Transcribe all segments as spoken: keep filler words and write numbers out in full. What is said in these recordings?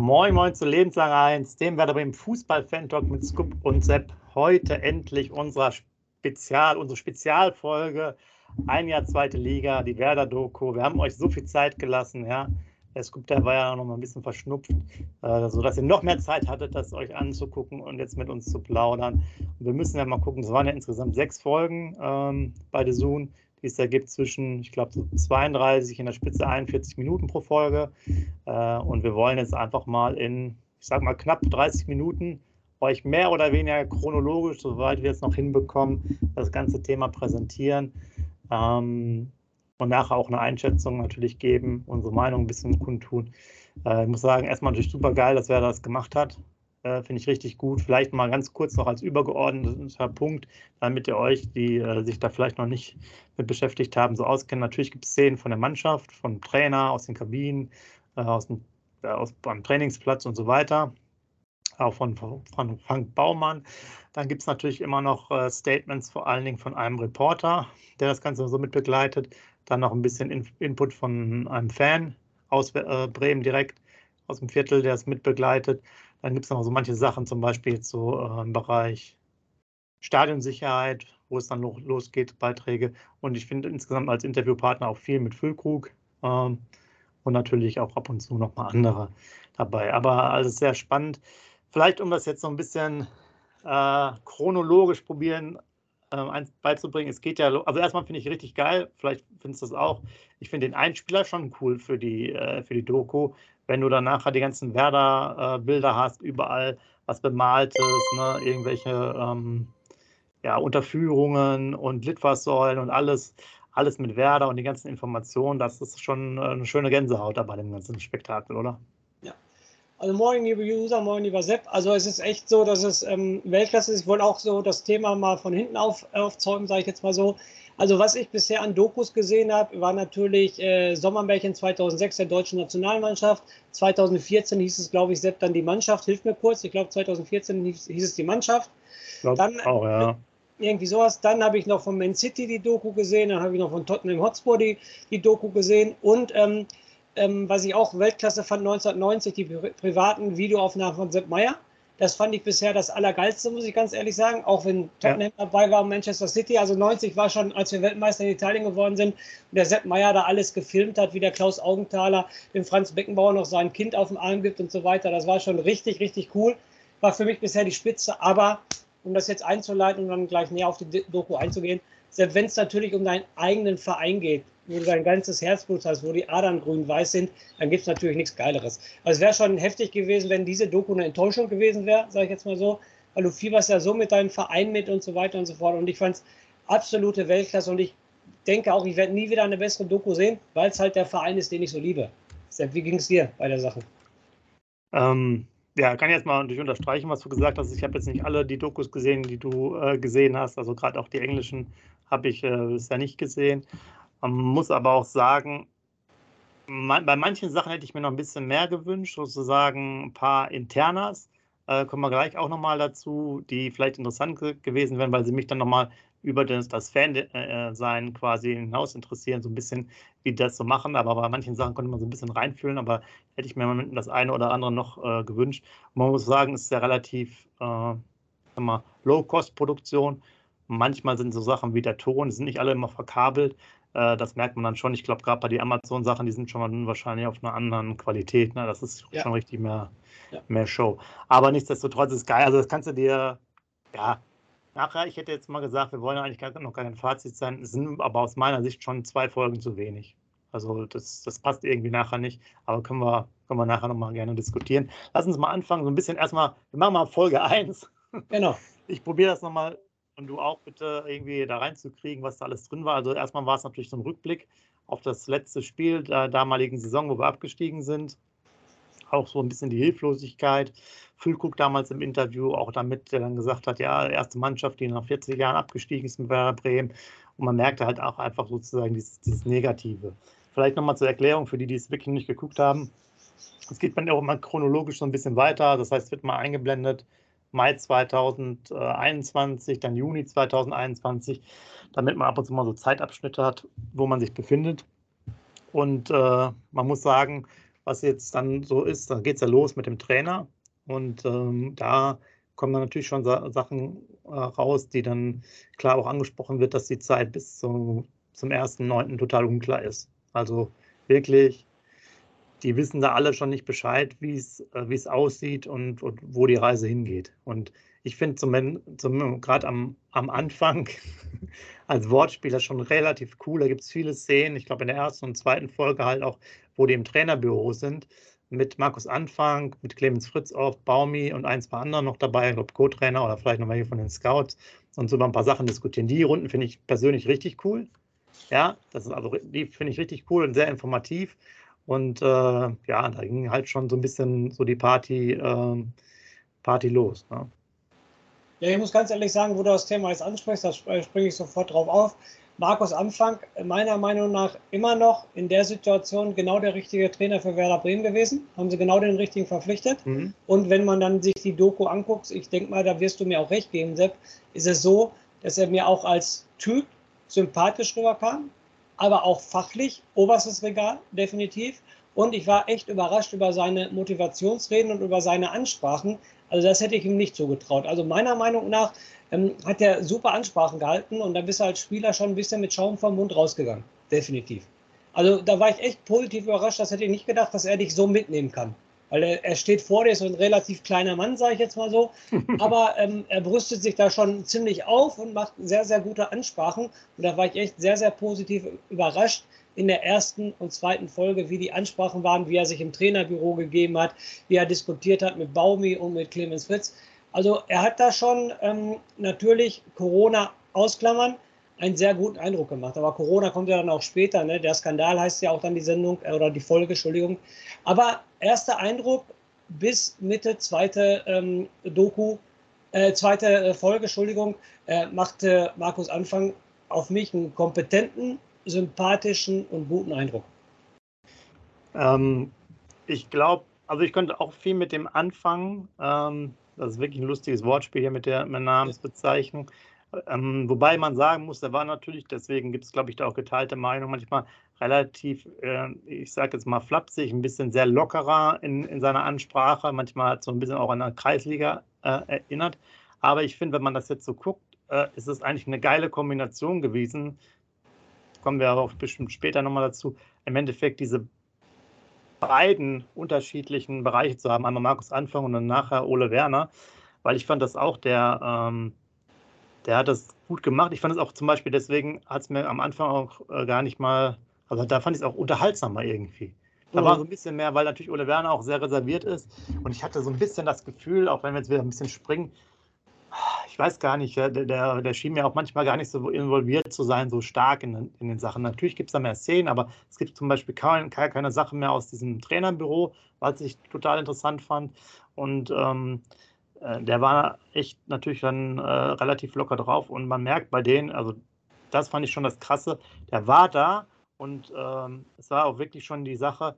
Moin Moin zu Lebenslang-A eins, dem Werder Bremen Fußball-Fan-Talk mit Skup und Sepp. Heute endlich unser Spezial, unsere Spezialfolge, ein Jahr zweite Liga, die Werder-Doku. Wir haben euch so viel Zeit gelassen, ja. Der Skup, der war ja noch mal ein bisschen verschnupft, äh, sodass ihr noch mehr Zeit hattet, das euch anzugucken und jetzt mit uns zu plaudern. Und wir müssen ja mal gucken, es waren ja insgesamt sechs Folgen ähm, bei The Soon, die es da gibt, zwischen, ich glaube, so zweiunddreißig, in der Spitze einundvierzig Minuten pro Folge. Äh, und wir wollen jetzt einfach mal in, ich sag mal, knapp dreißig Minuten euch mehr oder weniger chronologisch, soweit wir es noch hinbekommen, das ganze Thema präsentieren. Ähm, Und nachher auch eine Einschätzung natürlich geben, unsere Meinung ein bisschen kundtun. Äh, ich muss sagen, erstmal natürlich super geil, dass Werder das gemacht hat. Äh, Finde ich richtig gut. Vielleicht mal ganz kurz noch als übergeordneter Punkt, damit ihr euch, die äh, sich da vielleicht noch nicht mit beschäftigt haben, so auskennen. Natürlich gibt es Szenen von der Mannschaft, vom Trainer, aus den Kabinen, äh, aus dem, äh, aus, am Trainingsplatz und so weiter. Auch von, von Frank Baumann. Dann gibt es natürlich immer noch äh, Statements, vor allen Dingen von einem Reporter, der das Ganze so mit begleitet. Dann noch ein bisschen In Input von einem Fan aus äh, Bremen direkt, aus dem Viertel, der es mitbegleitet. Dann gibt es noch so manche Sachen, zum Beispiel jetzt so äh, im Bereich Stadionsicherheit, wo es dann lo losgeht, Beiträge. Und ich finde insgesamt als Interviewpartner auch viel mit Füllkrug ähm, und natürlich auch ab und zu nochmal andere dabei. Aber alles sehr spannend. Vielleicht, um das jetzt so ein bisschen äh, chronologisch probieren, eins beizubringen, es geht ja, also erstmal finde ich richtig geil, vielleicht findest du das auch, ich finde den Einspieler schon cool für die, äh, für die Doku, wenn du dann nachher die ganzen Werder-Bilder äh, hast, überall was Bemaltes, ne? Irgendwelche ähm, ja, Unterführungen und Litfaßsäulen und alles, alles mit Werder und die ganzen Informationen, das ist schon eine schöne Gänsehaut da bei dem ganzen Spektakel, oder? Also moin, liebe User, moin, lieber Sepp. Also es ist echt so, dass es ähm, Weltklasse ist. Ich wollte auch so das Thema mal von hinten auf, aufzäumen, sage ich jetzt mal so. Also was ich bisher an Dokus gesehen habe, war natürlich äh, Sommermärchen zweitausendsechs der deutschen Nationalmannschaft. zweitausendvierzehn hieß es, glaube ich, Sepp, dann die Mannschaft. Hilf mir kurz, ich glaube zweitausendvierzehn hieß, hieß es die Mannschaft. Glaub, dann auch, ja. Irgendwie sowas. Dann habe ich noch von Man City die Doku gesehen, dann habe ich noch von Tottenham Hotspur die, die Doku gesehen und... Ähm, Ähm, was ich auch Weltklasse fand, neunzehnhundertneunzig, die pri privaten Videoaufnahmen von Sepp Maier. Das fand ich bisher das Allergeilste, muss ich ganz ehrlich sagen. Auch wenn Tottenham ja dabei war und Manchester City. Also neunzig war schon, als wir Weltmeister in Italien geworden sind. Und der Sepp Maier da alles gefilmt hat, wie der Klaus Augenthaler dem Franz Beckenbauer noch sein Kind auf den Arm gibt und so weiter. Das war schon richtig, richtig cool. War für mich bisher die Spitze. Aber um das jetzt einzuleiten und dann gleich näher auf die Doku einzugehen, selbst wenn es natürlich um deinen eigenen Verein geht, wo du dein ganzes Herzblut hast, wo die Adern grün-weiß sind, dann gibt es natürlich nichts Geileres. Also es wäre schon heftig gewesen, wenn diese Doku eine Enttäuschung gewesen wäre, sage ich jetzt mal so, weil du fieberst ja so mit deinem Verein mit und so weiter und so fort. Und ich fand es absolute Weltklasse und ich denke auch, ich werde nie wieder eine bessere Doku sehen, weil es halt der Verein ist, den ich so liebe. Sepp, wie ging es dir bei der Sache? Ähm, ja, kann ich jetzt mal natürlich unterstreichen, was du gesagt hast. Ich habe jetzt nicht alle die Dokus gesehen, die du äh, gesehen hast. Also gerade auch die englischen habe ich äh, bisher nicht gesehen. Man muss aber auch sagen, bei manchen Sachen hätte ich mir noch ein bisschen mehr gewünscht, sozusagen ein paar Internas, äh, kommen wir gleich auch nochmal dazu, die vielleicht interessant gewesen wären, weil sie mich dann nochmal über das, das Fan-Sein quasi hinaus interessieren, so ein bisschen, wie das so machen. Aber bei manchen Sachen konnte man so ein bisschen reinfühlen, aber hätte ich mir das eine oder andere noch äh, gewünscht. Und man muss sagen, es ist ja relativ äh, Low-Cost-Produktion. Manchmal sind so Sachen wie der Ton, sind nicht alle immer verkabelt. Das merkt man dann schon. Ich glaube, gerade bei den Amazon-Sachen, die sind schon mal wahrscheinlich auf einer anderen Qualität. Ne? Das ist ja schon richtig mehr, ja. mehr Show. Aber nichtsdestotrotz ist geil. Also das kannst du dir, ja, nachher, ich hätte jetzt mal gesagt, wir wollen eigentlich gar, noch kein Fazit sein. Es sind aber aus meiner Sicht schon zwei Folgen zu wenig. Also das, das passt irgendwie nachher nicht. Aber können wir, können wir nachher nochmal gerne diskutieren. Lass uns mal anfangen. So ein bisschen erstmal, wir machen mal Folge eins. Genau. Ich probiere das nochmal. Und du auch bitte irgendwie da reinzukriegen, was da alles drin war. Also erstmal war es natürlich so ein Rückblick auf das letzte Spiel der damaligen Saison, wo wir abgestiegen sind. Auch so ein bisschen die Hilflosigkeit. Füllkrug damals im Interview auch damit, der dann gesagt hat, ja, erste Mannschaft, die nach vierzig Jahren abgestiegen ist mit Werder Bremen. Und man merkte halt auch einfach sozusagen dieses, dieses Negative. Vielleicht nochmal zur Erklärung für die, die es wirklich nicht geguckt haben. Es geht dann auch immer chronologisch so ein bisschen weiter. Das heißt, es wird mal eingeblendet. Mai zweitausendeinundzwanzig, dann Juni zweitausendeinundzwanzig, damit man ab und zu mal so Zeitabschnitte hat, wo man sich befindet. Und äh, man muss sagen, was jetzt dann so ist, dann geht es ja los mit dem Trainer. Und ähm, da kommen dann natürlich schon Sa Sachen äh, raus, die dann klar auch angesprochen wird, dass die Zeit bis zu, zum ersten neunten total unklar ist. Also wirklich, die wissen da alle schon nicht Bescheid, wie es äh, wie es aussieht und, und wo die Reise hingeht. Und ich finde zum, zum, gerade am, am Anfang als Wortspieler schon relativ cool. Da gibt es viele Szenen, ich glaube in der ersten und zweiten Folge halt auch, wo die im Trainerbüro sind, mit Markus Anfang, mit Clemens Fritz auf, Baumi und ein, zwei anderen noch dabei, ich glaube Co-Trainer oder vielleicht noch welche von den Scouts, und so über ein paar Sachen diskutieren. Die Runden finde ich persönlich richtig cool. Ja, das ist also, die finde ich richtig cool und sehr informativ. Und äh, ja, da ging halt schon so ein bisschen so die Party, äh, Party los, ne? Ja, ich muss ganz ehrlich sagen, wo du das Thema jetzt ansprichst, da springe ich sofort drauf auf. Markus Anfang, meiner Meinung nach immer noch in der Situation genau der richtige Trainer für Werder Bremen gewesen. Haben sie genau den richtigen verpflichtet. Mhm. Und wenn man dann sich die Doku anguckt, ich denke mal, da wirst du mir auch recht geben, Sepp, ist es so, dass er mir auch als Typ sympathisch rüberkam, aber auch fachlich, oberstes Regal, definitiv. Und ich war echt überrascht über seine Motivationsreden und über seine Ansprachen. Also das hätte ich ihm nicht zugetraut. Also meiner Meinung nach ähm, hat er super Ansprachen gehalten und da bist du als Spieler schon ein bisschen mit Schaum vom Mund rausgegangen. Definitiv. Also da war ich echt positiv überrascht. Das hätte ich nicht gedacht, dass er dich so mitnehmen kann. Weil er, er steht vor dir, ist ein relativ kleiner Mann, sage ich jetzt mal so. Aber ähm, er brüstet sich da schon ziemlich auf und macht sehr, sehr gute Ansprachen. Und da war ich echt sehr, sehr positiv überrascht in der ersten und zweiten Folge, wie die Ansprachen waren, wie er sich im Trainerbüro gegeben hat, wie er diskutiert hat mit Baumi und mit Clemens Fritz. Also er hat da schon ähm, natürlich Corona ausklammern einen sehr guten Eindruck gemacht. Aber Corona kommt ja dann auch später, ne? Der Skandal heißt ja auch dann die Sendung äh, oder die Folge, Entschuldigung. Aber erster Eindruck bis Mitte zweite ähm, Doku, äh, zweite Folge, Entschuldigung, äh, machte Markus Anfang auf mich einen kompetenten, sympathischen und guten Eindruck. Ähm, ich glaube, also ich könnte auch viel mit dem anfangen. Ähm, das ist wirklich ein lustiges Wortspiel hier mit der, mit der Namensbezeichnung. Ähm, wobei man sagen muss, der war natürlich, deswegen gibt es, glaube ich, da auch geteilte Meinung, manchmal relativ, äh, ich sage jetzt mal flapsig, ein bisschen sehr lockerer in, in seiner Ansprache. Manchmal hat es so ein bisschen auch an eine Kreisliga äh, erinnert. Aber ich finde, wenn man das jetzt so guckt, äh, ist es eigentlich eine geile Kombination gewesen, kommen wir auch bestimmt später nochmal dazu, im Endeffekt diese beiden unterschiedlichen Bereiche zu haben, einmal Markus Anfang und dann nachher Ole Werner, weil ich fand das auch, der, ähm, der hat das gut gemacht. Ich fand es auch zum Beispiel, deswegen hat es mir am Anfang auch äh, gar nicht mal, also da fand ich es auch unterhaltsamer irgendwie. Da war so ein bisschen mehr, weil natürlich Ole Werner auch sehr reserviert ist und ich hatte so ein bisschen das Gefühl, auch wenn wir jetzt wieder ein bisschen springen, ich weiß gar nicht, der, der, der schien mir auch manchmal gar nicht so involviert zu sein, so stark in, in den Sachen. Natürlich gibt es da mehr Szenen, aber es gibt zum Beispiel kein, keine, keine Sache mehr aus diesem Trainerbüro, was ich total interessant fand. Und ähm, der war echt natürlich dann äh, relativ locker drauf. Und man merkt bei denen, also das fand ich schon das Krasse, der war da und ähm, es war auch wirklich schon die Sache,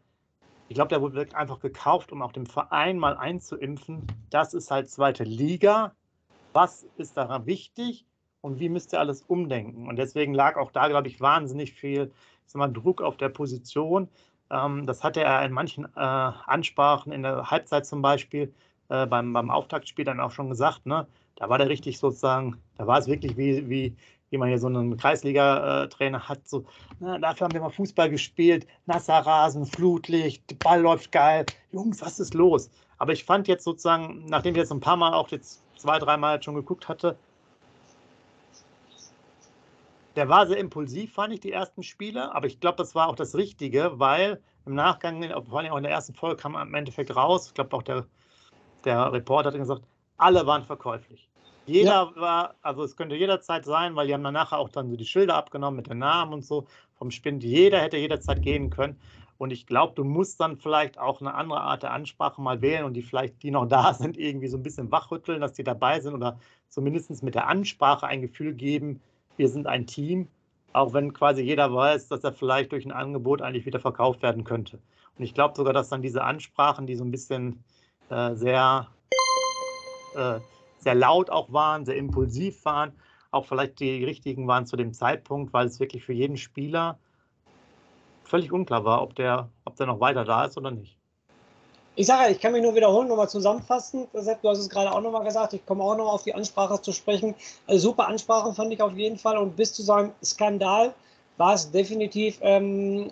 ich glaube, der wurde einfach gekauft, um auch dem Verein mal einzuimpfen. Das ist halt zweite Liga. Was ist daran wichtig und wie müsst ihr alles umdenken? Und deswegen lag auch da, glaube ich, wahnsinnig viel, ich sag mal, Druck auf der Position. Ähm, das hatte er in manchen äh, Ansprachen in der Halbzeit zum Beispiel äh, beim, beim Auftaktspiel dann auch schon gesagt. Ne? Da war der richtig sozusagen, da war es wirklich wie, wie, wie man hier so einen Kreisliga-Trainer hat. So, na, dafür haben wir mal Fußball gespielt, nasser Rasen, Flutlicht, der Ball läuft geil. Jungs, was ist los? Aber ich fand jetzt sozusagen, nachdem ich jetzt ein paar Mal auch jetzt zwei, dreimal schon geguckt hatte. Der war sehr impulsiv, fand ich, die ersten Spiele, aber ich glaube, das war auch das Richtige, weil im Nachgang, vor allem auch in der ersten Folge, kam im Endeffekt raus, ich glaube auch der, der Reporter hat gesagt, alle waren verkäuflich. Jeder ja. war, also es könnte jederzeit sein, weil die haben dann nachher auch dann so die Schilder abgenommen mit den Namen und so vom Spind. Jeder hätte jederzeit gehen können. Und ich glaube, du musst dann vielleicht auch eine andere Art der Ansprache mal wählen und die vielleicht, die noch da sind, irgendwie so ein bisschen wachrütteln, dass die dabei sind oder zumindest mit der Ansprache ein Gefühl geben, wir sind ein Team, auch wenn quasi jeder weiß, dass er vielleicht durch ein Angebot eigentlich wieder verkauft werden könnte. Und ich glaube sogar, dass dann diese Ansprachen, die so ein bisschen äh, sehr, äh, sehr laut auch waren, sehr impulsiv waren, auch vielleicht die richtigen waren zu dem Zeitpunkt, weil es wirklich für jeden Spieler völlig unklar war, ob der, ob der noch weiter da ist oder nicht. Ich sage ja, ich kann mich nur wiederholen, nochmal zusammenfassen. Sepp, du hast es gerade auch nochmal gesagt, ich komme auch nochmal auf die Ansprache zu sprechen. Also super Ansprache fand ich auf jeden Fall, und bis zu seinem Skandal war es definitiv ähm,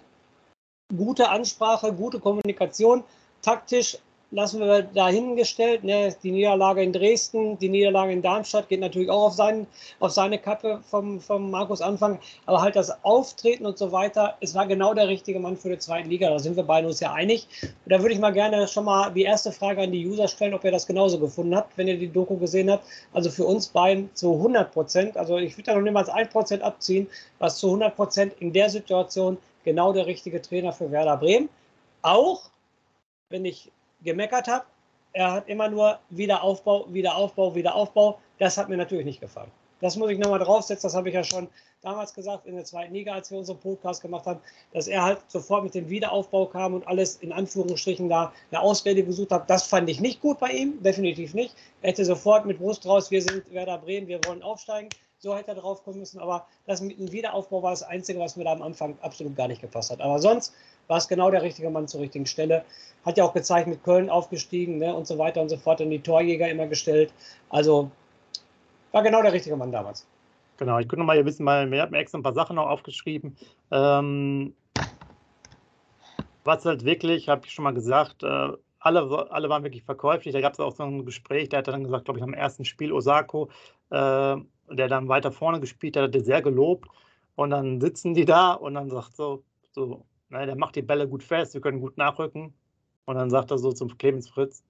gute Ansprache, gute Kommunikation. Taktisch lassen wir dahingestellt, ne? Die Niederlage in Dresden, die Niederlage in Darmstadt geht natürlich auch auf, seinen, auf seine Kappe vom, vom Markus Anfang, aber halt das Auftreten und so weiter, es war genau der richtige Mann für die zweite Liga, da sind wir beide uns ja einig. Und da würde ich mal gerne schon mal die erste Frage an die User stellen, ob ihr das genauso gefunden habt, wenn ihr die Doku gesehen habt. Also für uns beiden zu hundert Prozent, also ich würde da noch niemals ein Prozent abziehen, was zu hundert Prozent in der Situation genau der richtige Trainer für Werder Bremen. Auch wenn ich gemeckert habe, er hat immer nur Wiederaufbau, Wiederaufbau, Wiederaufbau. Das hat mir natürlich nicht gefallen. Das muss ich nochmal draufsetzen, das habe ich ja schon damals gesagt in der zweiten Liga, als wir unseren Podcast gemacht haben, dass er halt sofort mit dem Wiederaufbau kam und alles in Anführungsstrichen da eine Ausrede gesucht hat. Das fand ich nicht gut bei ihm, definitiv nicht. Er hätte sofort mit Brust raus, wir sind Werder Bremen, wir wollen aufsteigen. So hätte er drauf kommen müssen, aber das mit dem Wiederaufbau war das Einzige, was mir da am Anfang absolut gar nicht gepasst hat. Aber sonst war es genau der richtige Mann zur richtigen Stelle. Hat ja auch gezeigt, mit Köln aufgestiegen, ne, und so weiter und so fort, und die Torjäger immer gestellt. Also war genau der richtige Mann damals. Genau, ich gucke nochmal, ihr wisst mal, ich habe mir extra ein paar Sachen noch aufgeschrieben. Ähm, was halt wirklich, habe ich schon mal gesagt, äh, alle, alle waren wirklich verkäuflich. Da gab es auch so ein Gespräch, der hat dann gesagt, glaube ich, am ersten Spiel Osako, äh, der dann weiter vorne gespielt hat, hat er sehr gelobt. Und dann sitzen die da und dann sagt so, so ne, der macht die Bälle gut fest, wir können gut nachrücken. Und dann sagt er so zum Clemens Fritz,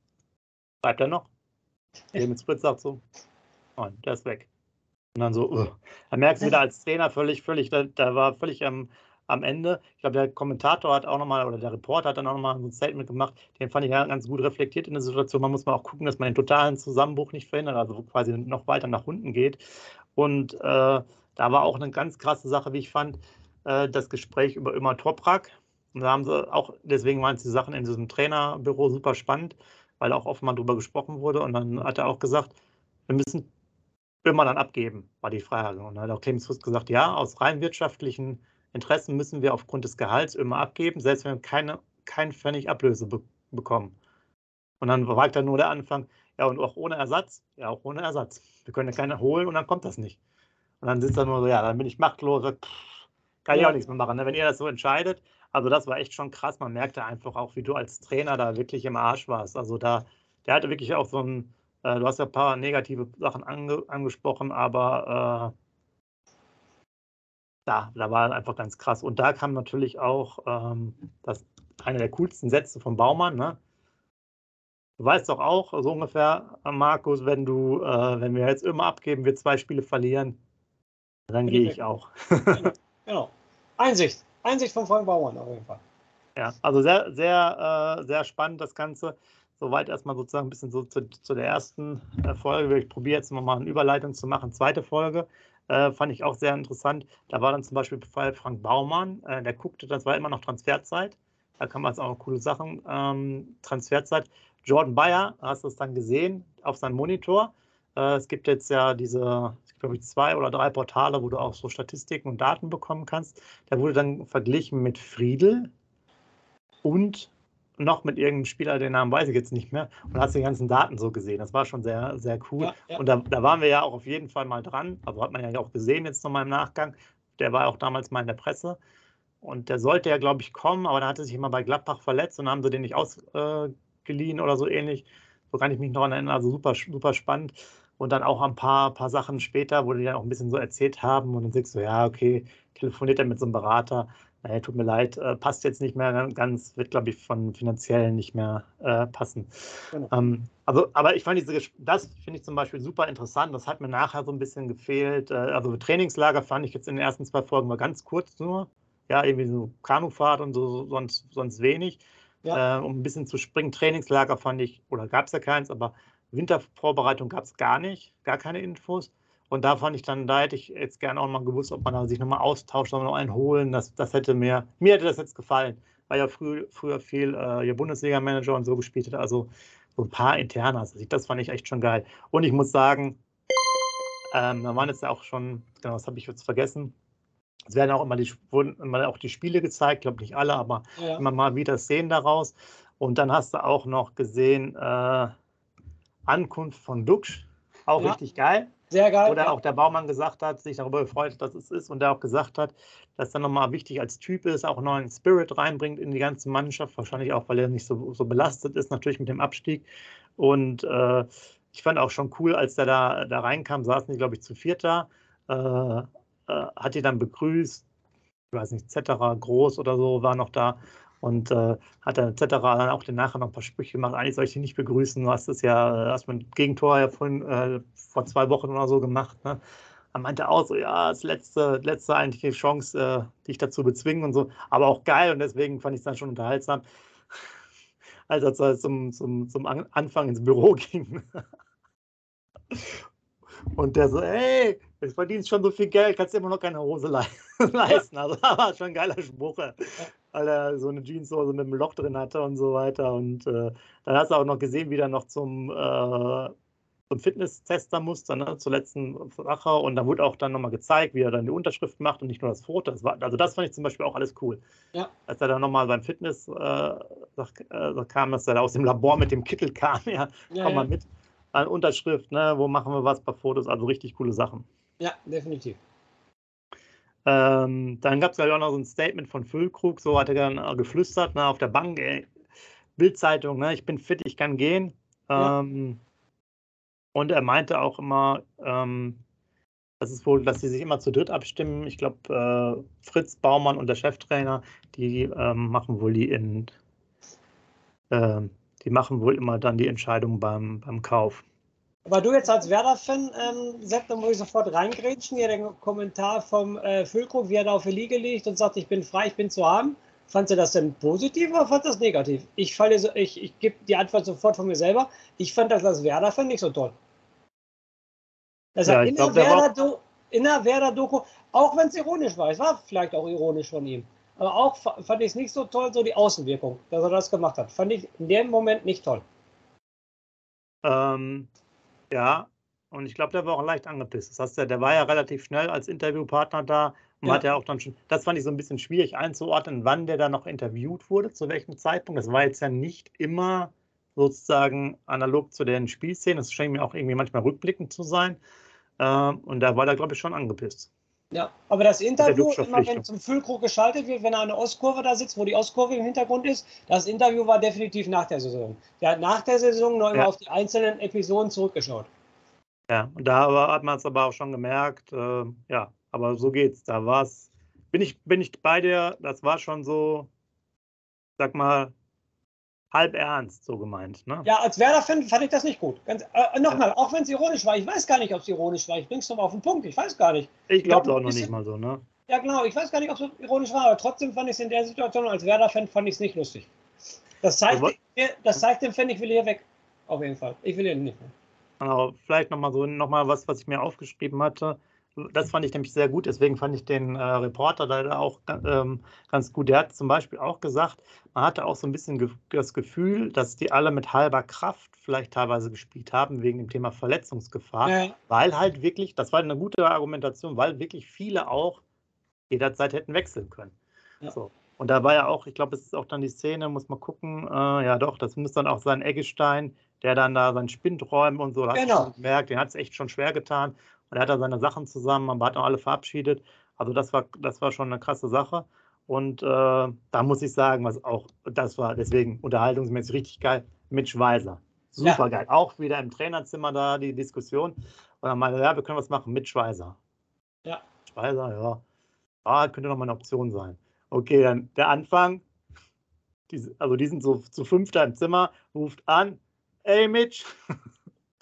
bleibt er noch? Clemens Fritz sagt so, nein, der ist weg. Und dann so, uh. dann merkst du wieder als Trainer völlig, völlig, da, da war völlig ähm, am Ende. Ich glaube, der Kommentator hat auch nochmal, oder der Reporter hat dann auch nochmal so ein Statement gemacht, den fand ich ja ganz gut reflektiert in der Situation. Man muss mal auch gucken, dass man den totalen Zusammenbruch nicht verhindert, also quasi noch weiter nach unten geht. Und äh, da war auch eine ganz krasse Sache, wie ich fand, äh, das Gespräch über Irma Toprak. Und da haben sie auch, deswegen waren die Sachen in diesem Trainerbüro super spannend, weil auch oft mal drüber gesprochen wurde. Und dann hat er auch gesagt, wir müssen Irma dann abgeben, war die Frage. Und dann hat auch Clemens Fritz gesagt, ja, aus rein wirtschaftlichen Interessen müssen wir aufgrund des Gehalts immer abgeben, selbst wenn wir keine, keinen Pfennig Ablöse be bekommen. Und dann wagt dann nur der Anfang, ja, und auch ohne Ersatz, ja, auch ohne Ersatz. Wir können ja keinen holen und dann kommt das nicht. Und dann sitzt er nur so, ja, dann bin ich machtlos, pff, kann ich auch nichts mehr machen, ne, wenn ihr das so entscheidet. Also das war echt schon krass, man merkte einfach auch, wie du als Trainer da wirklich im Arsch warst. Also da, der hatte wirklich auch so ein, äh, du hast ja ein paar negative Sachen ange angesprochen, aber äh, Da, da war einfach ganz krass. Und da kam natürlich auch ähm, das, einer der coolsten Sätze von Baumann. Ne? Du weißt doch auch, so ungefähr, Markus, wenn du, äh, wenn wir jetzt immer abgeben, wir zwei Spiele verlieren, dann gehe ich auch. Genau. Genau. Einsicht. Einsicht von Frank Baumann auf jeden Fall. Ja, also sehr, sehr, äh, sehr spannend das Ganze. Soweit erstmal sozusagen ein bisschen so zu, zu der ersten Folge. Ich probiere jetzt nochmal eine Überleitung zu machen. Zweite Folge. Äh, fand ich auch sehr interessant. Da war dann zum Beispiel bei Frank Baumann, äh, der guckte, das war immer noch Transferzeit. Da kann man jetzt auch coole Sachen. Ähm, Transferzeit. Jordan Beyer, hast du es dann gesehen auf seinem Monitor? Äh, es gibt jetzt ja diese, ich glaube, zwei oder drei Portale, wo du auch so Statistiken und Daten bekommen kannst. Der wurde dann verglichen mit Friedel und noch mit irgendeinem Spieler, den Namen weiß ich jetzt nicht mehr, und hast die ganzen Daten so gesehen. Das war schon sehr, sehr cool. Ja, ja. Und da, da waren wir ja auch auf jeden Fall mal dran. Also hat man ja auch gesehen jetzt nochmal im Nachgang. Der war auch damals mal in der Presse. Und der sollte ja, glaube ich, kommen, aber da hatte sich immer bei Gladbach verletzt und haben sie den nicht ausgeliehen äh, oder so ähnlich. So kann ich mich noch erinnern. Also super, super spannend. Und dann auch ein paar, paar Sachen später, wo die dann auch ein bisschen so erzählt haben. Und dann sagst du, ja, okay, telefoniert er mit so einem Berater. Naja, tut mir leid, äh, passt jetzt nicht mehr ganz, wird, glaube ich, von finanziell nicht mehr äh, passen. Genau. Ähm, also, aber ich fand diese, das finde ich zum Beispiel super interessant, das hat mir nachher so ein bisschen gefehlt. Äh, also Trainingslager fand ich jetzt in den ersten zwei Folgen mal ganz kurz nur, ja, irgendwie so Kanufahrt und so, sonst, sonst wenig, ja. äh, um ein bisschen zu springen. Trainingslager fand ich, oder gab es ja keins, aber Wintervorbereitung gab es gar nicht, gar keine Infos. Und da fand ich dann, da hätte ich jetzt gerne auch mal gewusst, ob man sich nochmal austauscht, nochmal einen holen. Das, das hätte mir, mir hätte das jetzt gefallen, weil ja früh, früher viel äh, ihr Bundesliga-Manager und so gespielt hat. Also so ein paar Internas. Also ich, das fand ich echt schon geil. Und ich muss sagen, ähm, da waren jetzt auch schon, genau, das habe ich jetzt vergessen. Es werden auch immer die, wurden immer auch die Spiele gezeigt, ich glaube nicht alle, aber ja, immer mal wieder Szenen daraus. Und dann hast du auch noch gesehen, äh, Ankunft von Duksch, auch ja. richtig geil. Sehr geil. Oder ja. auch der Baumann gesagt hat, sich darüber gefreut, dass es ist und der auch gesagt hat, dass er nochmal wichtig als Typ ist, auch neuen Spirit reinbringt in die ganze Mannschaft, wahrscheinlich auch, weil er nicht so, so belastet ist, natürlich mit dem Abstieg. Und äh, ich fand auch schon cool, als der da, da reinkam, saßen die, glaube ich, zu viert da, äh, äh, hat die dann begrüßt, ich weiß nicht, Zetterer, Groß oder so war noch da. Und äh, hat dann Zetterer dann auch den nachher noch ein paar Sprüche gemacht. Eigentlich soll ich dich nicht begrüßen. Du hast es ja, hast mein Gegentor ja vorhin, äh, vor zwei Wochen oder so gemacht. Ne? Er meinte auch so, ja, das letzte, letzte eigentliche Chance, äh, dich dazu bezwingen und so. Aber auch geil und deswegen fand ich es dann schon unterhaltsam, als er also zum, zum, zum Anfang ins Büro ging. Und der so, ey, du verdienst schon so viel Geld, kannst dir immer noch keine Hose le leisten. Also, aber schon ein geiler Spruch, weil er so eine Jeanshose mit einem Loch drin hatte und so weiter. Und äh, dann hast du auch noch gesehen, wie er noch zum, äh, zum Fitness-Tester musste, ne? Zur letzten Sache. Und da wurde auch dann nochmal gezeigt, wie er dann die Unterschrift macht und nicht nur das Foto. Das war, also das fand ich zum Beispiel auch alles cool. Ja. Als er dann nochmal beim Fitness äh, äh, kam, dass er da aus dem Labor mit dem Kittel kam, ja, ja komm mal ja. mit. An Unterschrift, ne? Wo machen wir was, paar Fotos, also richtig coole Sachen. Ja, definitiv. Ähm, dann gab es ja auch noch so ein Statement von Füllkrug, so hat er dann geflüstert, ne, auf der Bank, ey, Bildzeitung, ne, ich bin fit, ich kann gehen. Ja. Ähm, und er meinte auch immer, ähm, das ist wohl, dass sie sich immer zu dritt abstimmen. Ich glaube, äh, Fritz, Baumann und der Cheftrainer, die ähm, machen wohl die in äh, die machen wohl immer dann die Entscheidung beim, beim Kauf. Aber du jetzt als Werder-Fan, ähm, Sepp, da muss ich sofort reingrätschen. Hier der Kommentar vom äh, Füllkrug, wie er da auf der Liege liegt und sagt, ich bin frei, ich bin zu haben. Fandst du das denn positiv oder fandst du das negativ? Ich, falle so, ich, ich gebe die Antwort sofort von mir selber. Ich fand das als Werder-Fan nicht so toll. Das ja, in der Werder-Doku, Werder auch wenn es ironisch war, es war vielleicht auch ironisch von ihm. Aber auch fand ich es nicht so toll, so die Außenwirkung, dass er das gemacht hat. Fand ich in dem Moment nicht toll. Ähm, ja, und ich glaube, der war auch leicht angepisst. Das heißt, der, der war ja relativ schnell als Interviewpartner da. Und ja. hat ja auch dann schon, das fand ich so ein bisschen schwierig einzuordnen, wann der da noch interviewt wurde, zu welchem Zeitpunkt. Das war jetzt ja nicht immer sozusagen analog zu den Spielszenen. Das scheint mir auch irgendwie manchmal rückblickend zu sein. Ähm, und da war der, glaube ich, schon angepisst. Ja, aber das Interview, immer wenn zum Füllkrug geschaltet wird, wenn er an der Ostkurve da sitzt, wo die Ostkurve im Hintergrund ist, das Interview war definitiv nach der Saison. Der hat nach der Saison noch immer ja. auf die einzelnen Episoden zurückgeschaut. Ja, und da hat man es aber auch schon gemerkt, äh, ja, aber so geht's. Da war's. Bin ich, bin ich bei dir, das war schon so, sag mal, halb ernst so gemeint. Ne? Ja, als Werder-Fan fand ich das nicht gut. Ganz, äh, nochmal, ja. auch wenn es ironisch war. Ich weiß gar nicht, ob es ironisch war. Ich bring's nochmal auf den Punkt. Ich weiß gar nicht. Ich glaube glaub, auch noch nicht mal so, ne? Ja, genau. Ich weiß gar nicht, ob es ironisch war. Aber trotzdem fand ich es in der Situation, als Werder-Fan fand ich es nicht lustig. Das zeigt, also, das zeigt dem Fan, ich will hier weg. Auf jeden Fall. Ich will hier nicht mehr. Genau. Vielleicht nochmal so, nochmal was, was ich mir aufgeschrieben hatte. Das fand ich nämlich sehr gut, deswegen fand ich den äh, Reporter leider auch ähm, ganz gut. Der hat zum Beispiel auch gesagt, man hatte auch so ein bisschen ge das Gefühl, dass die alle mit halber Kraft vielleicht teilweise gespielt haben, wegen dem Thema Verletzungsgefahr, ja. weil halt wirklich, das war eine gute Argumentation, weil wirklich viele auch jederzeit hätten wechseln können. Ja. So. Und da war ja auch, ich glaube, es ist auch dann die Szene, muss man gucken, äh, ja doch, das muss dann auch sein Eggestein, der dann da seinen Spind räumt und so, da genau. hat man gemerkt, den hat es echt schon schwer getan. Und er hat dann seine Sachen zusammen, aber hat auch alle verabschiedet. Also das war, das war schon eine krasse Sache. Und äh, da muss ich sagen, was auch, das war deswegen unterhaltungsmäßig richtig geil mit Schweiser. Super geil. Ja. Auch wieder im Trainerzimmer da die Diskussion. Und dann meinte, ja, wir können was machen mit Schweiser. Ja. Schweiser, ja. Ah, könnte nochmal eine Option sein. Okay, dann der Anfang. Die, also die sind so zu fünft im Zimmer, ruft an, ey Mitch.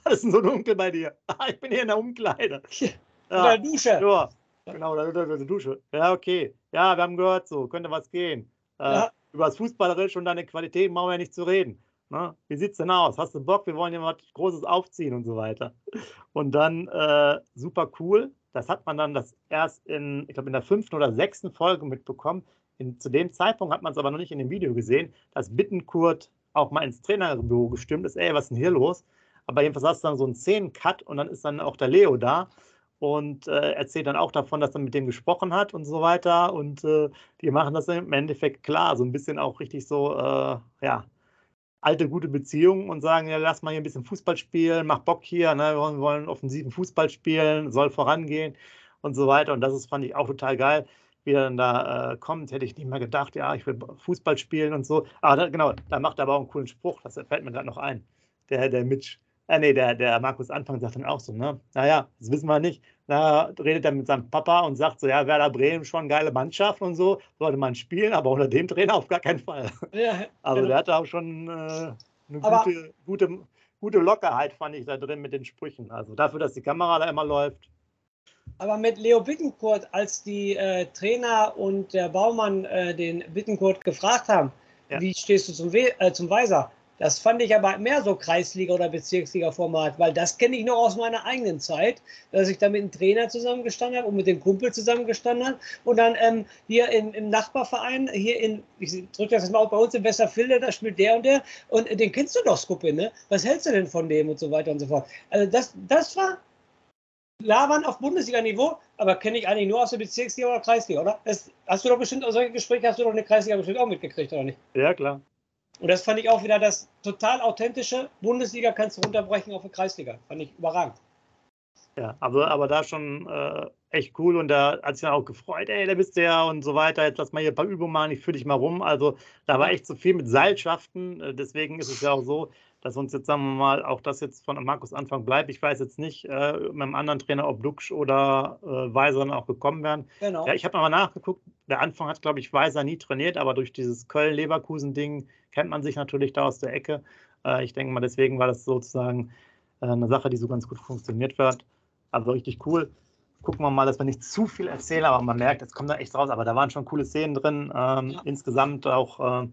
Ist denn so dunkel bei dir? Ah, ich bin hier in der Umkleide. Ja. Oder Dusche. Ja, genau, oder, oder, oder Dusche. Ja, okay. Ja, wir haben gehört, so könnte was gehen. Äh, ja. Über das Fußballerisch und deine Qualität brauchen wir ja nicht zu reden. Ne? Wie sieht's denn aus? Hast du Bock? Wir wollen hier was Großes aufziehen und so weiter. Und dann äh, super cool. Das hat man dann das erst in, ich glaube, in der fünften oder sechsten Folge mitbekommen. In, zu dem Zeitpunkt hat man es aber noch nicht in dem Video gesehen, dass Bittencourt auch mal ins Trainerbüro gestimmt ist. Ey, was ist denn hier los? Aber jedenfalls hast du dann so einen Szenen-Cut und dann ist dann auch der Leo da und äh, erzählt dann auch davon, dass er mit dem gesprochen hat und so weiter. Und äh, die machen das dann im Endeffekt klar, so ein bisschen auch richtig so, äh, ja, alte, gute Beziehungen und sagen, ja, lass mal hier ein bisschen Fußball spielen, mach Bock hier, ne? Wir wollen offensiven Fußball spielen, soll vorangehen und so weiter. Und das ist, fand ich auch total geil, wie er dann da äh, kommt. Hätte ich nicht mal gedacht, ja, ich will Fußball spielen und so. Aber da, genau, da macht er aber auch einen coolen Spruch, das fällt mir gerade noch ein. Der, der Mitch, äh, nee, der, der Markus Anfang sagt dann auch so, ne? Naja, das wissen wir nicht. Da redet er mit seinem Papa und sagt so, ja, Werder Bremen, schon geile Mannschaft und so, sollte man spielen, aber unter dem Trainer auf gar keinen Fall. Ja, also genau. Der hatte auch schon äh, eine gute, gute, gute Lockerheit, fand ich, da drin mit den Sprüchen. Also dafür, dass die Kamera da immer läuft. Aber mit Leo Bittencourt, als die äh, Trainer und der Baumann äh, den Bittencourt gefragt haben, ja, wie stehst du zum, We- äh, zum Weiser? Das fand ich aber mehr so Kreisliga- oder Bezirksliga-Format, weil das kenne ich noch aus meiner eigenen Zeit, dass ich da mit dem Trainer zusammengestanden habe und mit dem Kumpel zusammengestanden habe. Und dann ähm, hier in, im Nachbarverein, hier in, ich drücke das jetzt mal auf, bei uns in Westerfilde, da spielt der und der. Und äh, den kennst du doch, Skup, ne? Was hältst du denn von dem und so weiter und so fort? Also das, das war Labern auf Bundesliga-Niveau, aber kenne ich eigentlich nur aus der Bezirksliga oder Kreisliga, oder? Das, hast du doch bestimmt, aus solchen Gesprächen hast du doch eine Kreisliga bestimmt auch mitgekriegt, oder nicht? Ja, klar. Und das fand ich auch wieder das total authentische, Bundesliga kannst du runterbrechen auf eine Kreisliga. Fand ich überragend. Ja, aber, aber da schon äh, echt cool und da hat sich dann auch gefreut, ey, da bist du ja und so weiter, jetzt lass mal hier ein paar Übungen machen, ich führe dich mal rum. Also da war echt so viel mit Seilschaften, deswegen ist es ja auch so, dass uns jetzt, sagen wir mal, auch das jetzt von Markus Anfang bleibt. Ich weiß jetzt nicht, äh, mit einem anderen Trainer, ob Duksch oder äh, Weiser dann auch gekommen wären. Genau. Ja, ich habe nochmal nachgeguckt, der Anfang hat, glaube ich, Weiser nie trainiert, aber durch dieses Köln-Leverkusen-Ding kennt man sich natürlich da aus der Ecke. Äh, ich denke mal, deswegen war das sozusagen äh, eine Sache, die so ganz gut funktioniert wird. Also richtig cool. Gucken wir mal, dass wir nicht zu viel erzählen, aber man merkt, es kommt da echt raus. Aber da waren schon coole Szenen drin. Ähm, ja. Insgesamt auch, äh,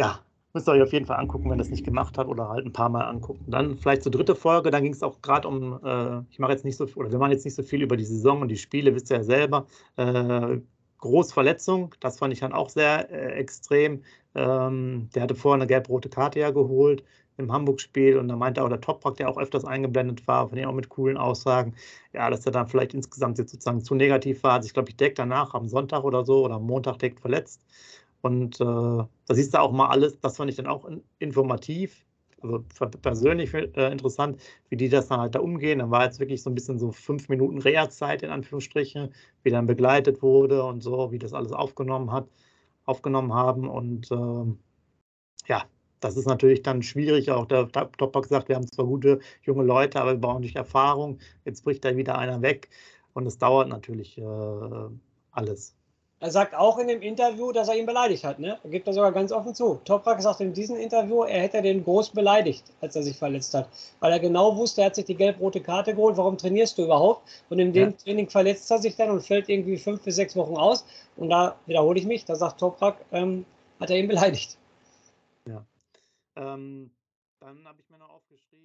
ja, müsst ihr euch auf jeden Fall angucken, wenn ihr das nicht gemacht habt oder halt ein paar Mal angucken. Dann vielleicht zur dritte Folge, dann ging es auch gerade um, äh, ich mache jetzt nicht so, oder wir machen jetzt nicht so viel über die Saison und die Spiele, wisst ihr ja selber. Äh, Groß Verletzung, das fand ich dann auch sehr äh, extrem. Ähm, der hatte vorher eine gelb-rote Karte ja geholt im Hamburg-Spiel und da meinte auch der Toprak, der auch öfters eingeblendet war, von dem auch mit coolen Aussagen, ja, dass er dann vielleicht insgesamt jetzt sozusagen zu negativ war. Also ich glaube, ich direkt danach am Sonntag oder so oder am Montag direkt verletzt. Und äh, da siehst du auch mal alles, das fand ich dann auch in, informativ, also persönlich äh, interessant, wie die das dann halt da umgehen. Dann war jetzt wirklich so ein bisschen so fünf Minuten Reha-Zeit in Anführungsstrichen, wie dann begleitet wurde und so, wie das alles aufgenommen hat, aufgenommen haben. Und äh, ja, das ist natürlich dann schwierig. Auch der Topper gesagt, wir haben zwar gute junge Leute, aber wir brauchen nicht Erfahrung. Jetzt bricht da wieder einer weg und es dauert natürlich äh, alles. Er sagt auch in dem Interview, dass er ihn beleidigt hat. Ne? Er gibt da sogar ganz offen zu. Toprak sagt in diesem Interview, er hätte den Groß beleidigt, als er sich verletzt hat. Weil er genau wusste, er hat sich die gelb-rote Karte geholt. Warum trainierst du überhaupt? Und in dem ja. Training verletzt er sich dann und fällt irgendwie fünf bis sechs Wochen aus. Und da wiederhole ich mich, da sagt Toprak, ähm, hat er ihn beleidigt. Ja. Ähm, dann habe ich mir noch aufgeschrieben.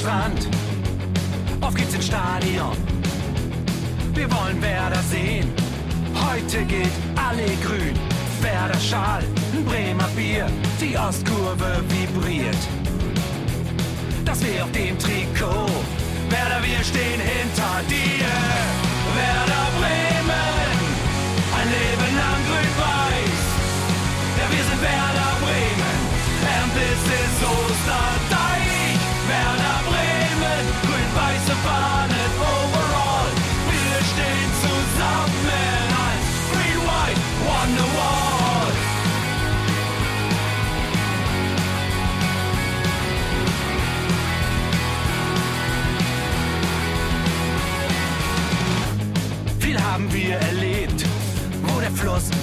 Strand. Auf geht's ins Stadion. Wir wollen Werder sehen. Heute geht alle grün. Werder Schal, ein Bremer Bier. Die Ostkurve vibriert. Das weh auf dem Trikot. Werder, wir stehen hinter dir. Werder Bremen. Ein Leben lang grün-weiß. Ja, wir sind Werder Bremen.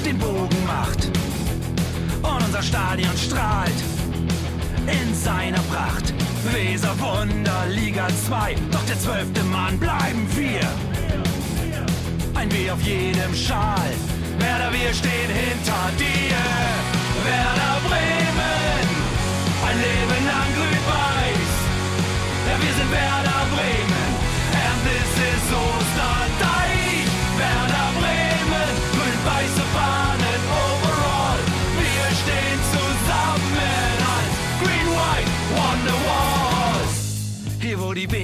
den Bogen macht und unser Stadion strahlt in seiner Pracht. Weser Wunder Liga zwei, doch der zwölfte Mann bleiben wir. Ein W auf jedem Schal, Werder, wir stehen hinter dir. Werder Bremen, ein Leben lang grün-weiß. Ja, wir sind Werder Bremen, and this is Osterdeich. Werder Bremen, grün-weiße Fahnen overall. Wir stehen zusammen als Green-White Wonderwalls. Hier, wo die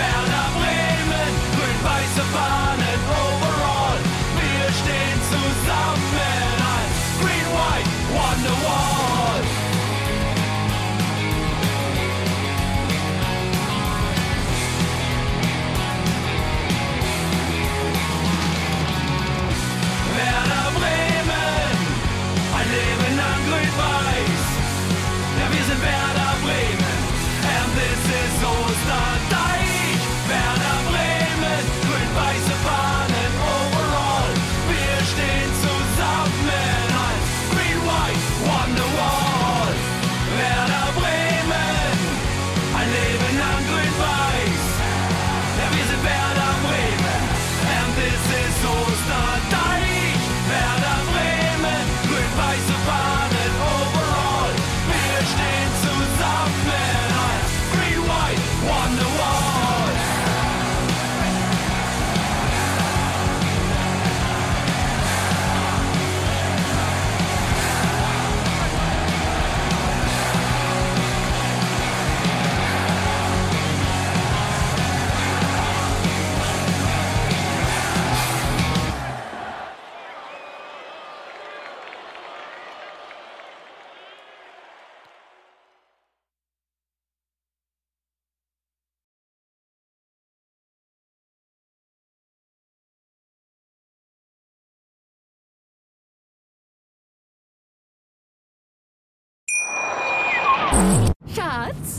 Werder Bremen, grün-weiße Fahnen overall. Wir stehen zusammen als Green White Wonderwall. Werder Bremen, ein Leben lang grün-weiß. Ja, wir sind Werder Bremen, and this is Osterdeich. Werder Bremen, grün-weiße Fahnen overall. Wir stehen zusammen als Green White Wonderwall. Werder Bremen, ein Leben lang grün-weiß. Ja, wir sind Werder Bremen, and this is Osterdeich. Werder Bremen, grün-weiße Fahnen overall. Wir stehen zusammen als Green White Wonderwall. Schatz,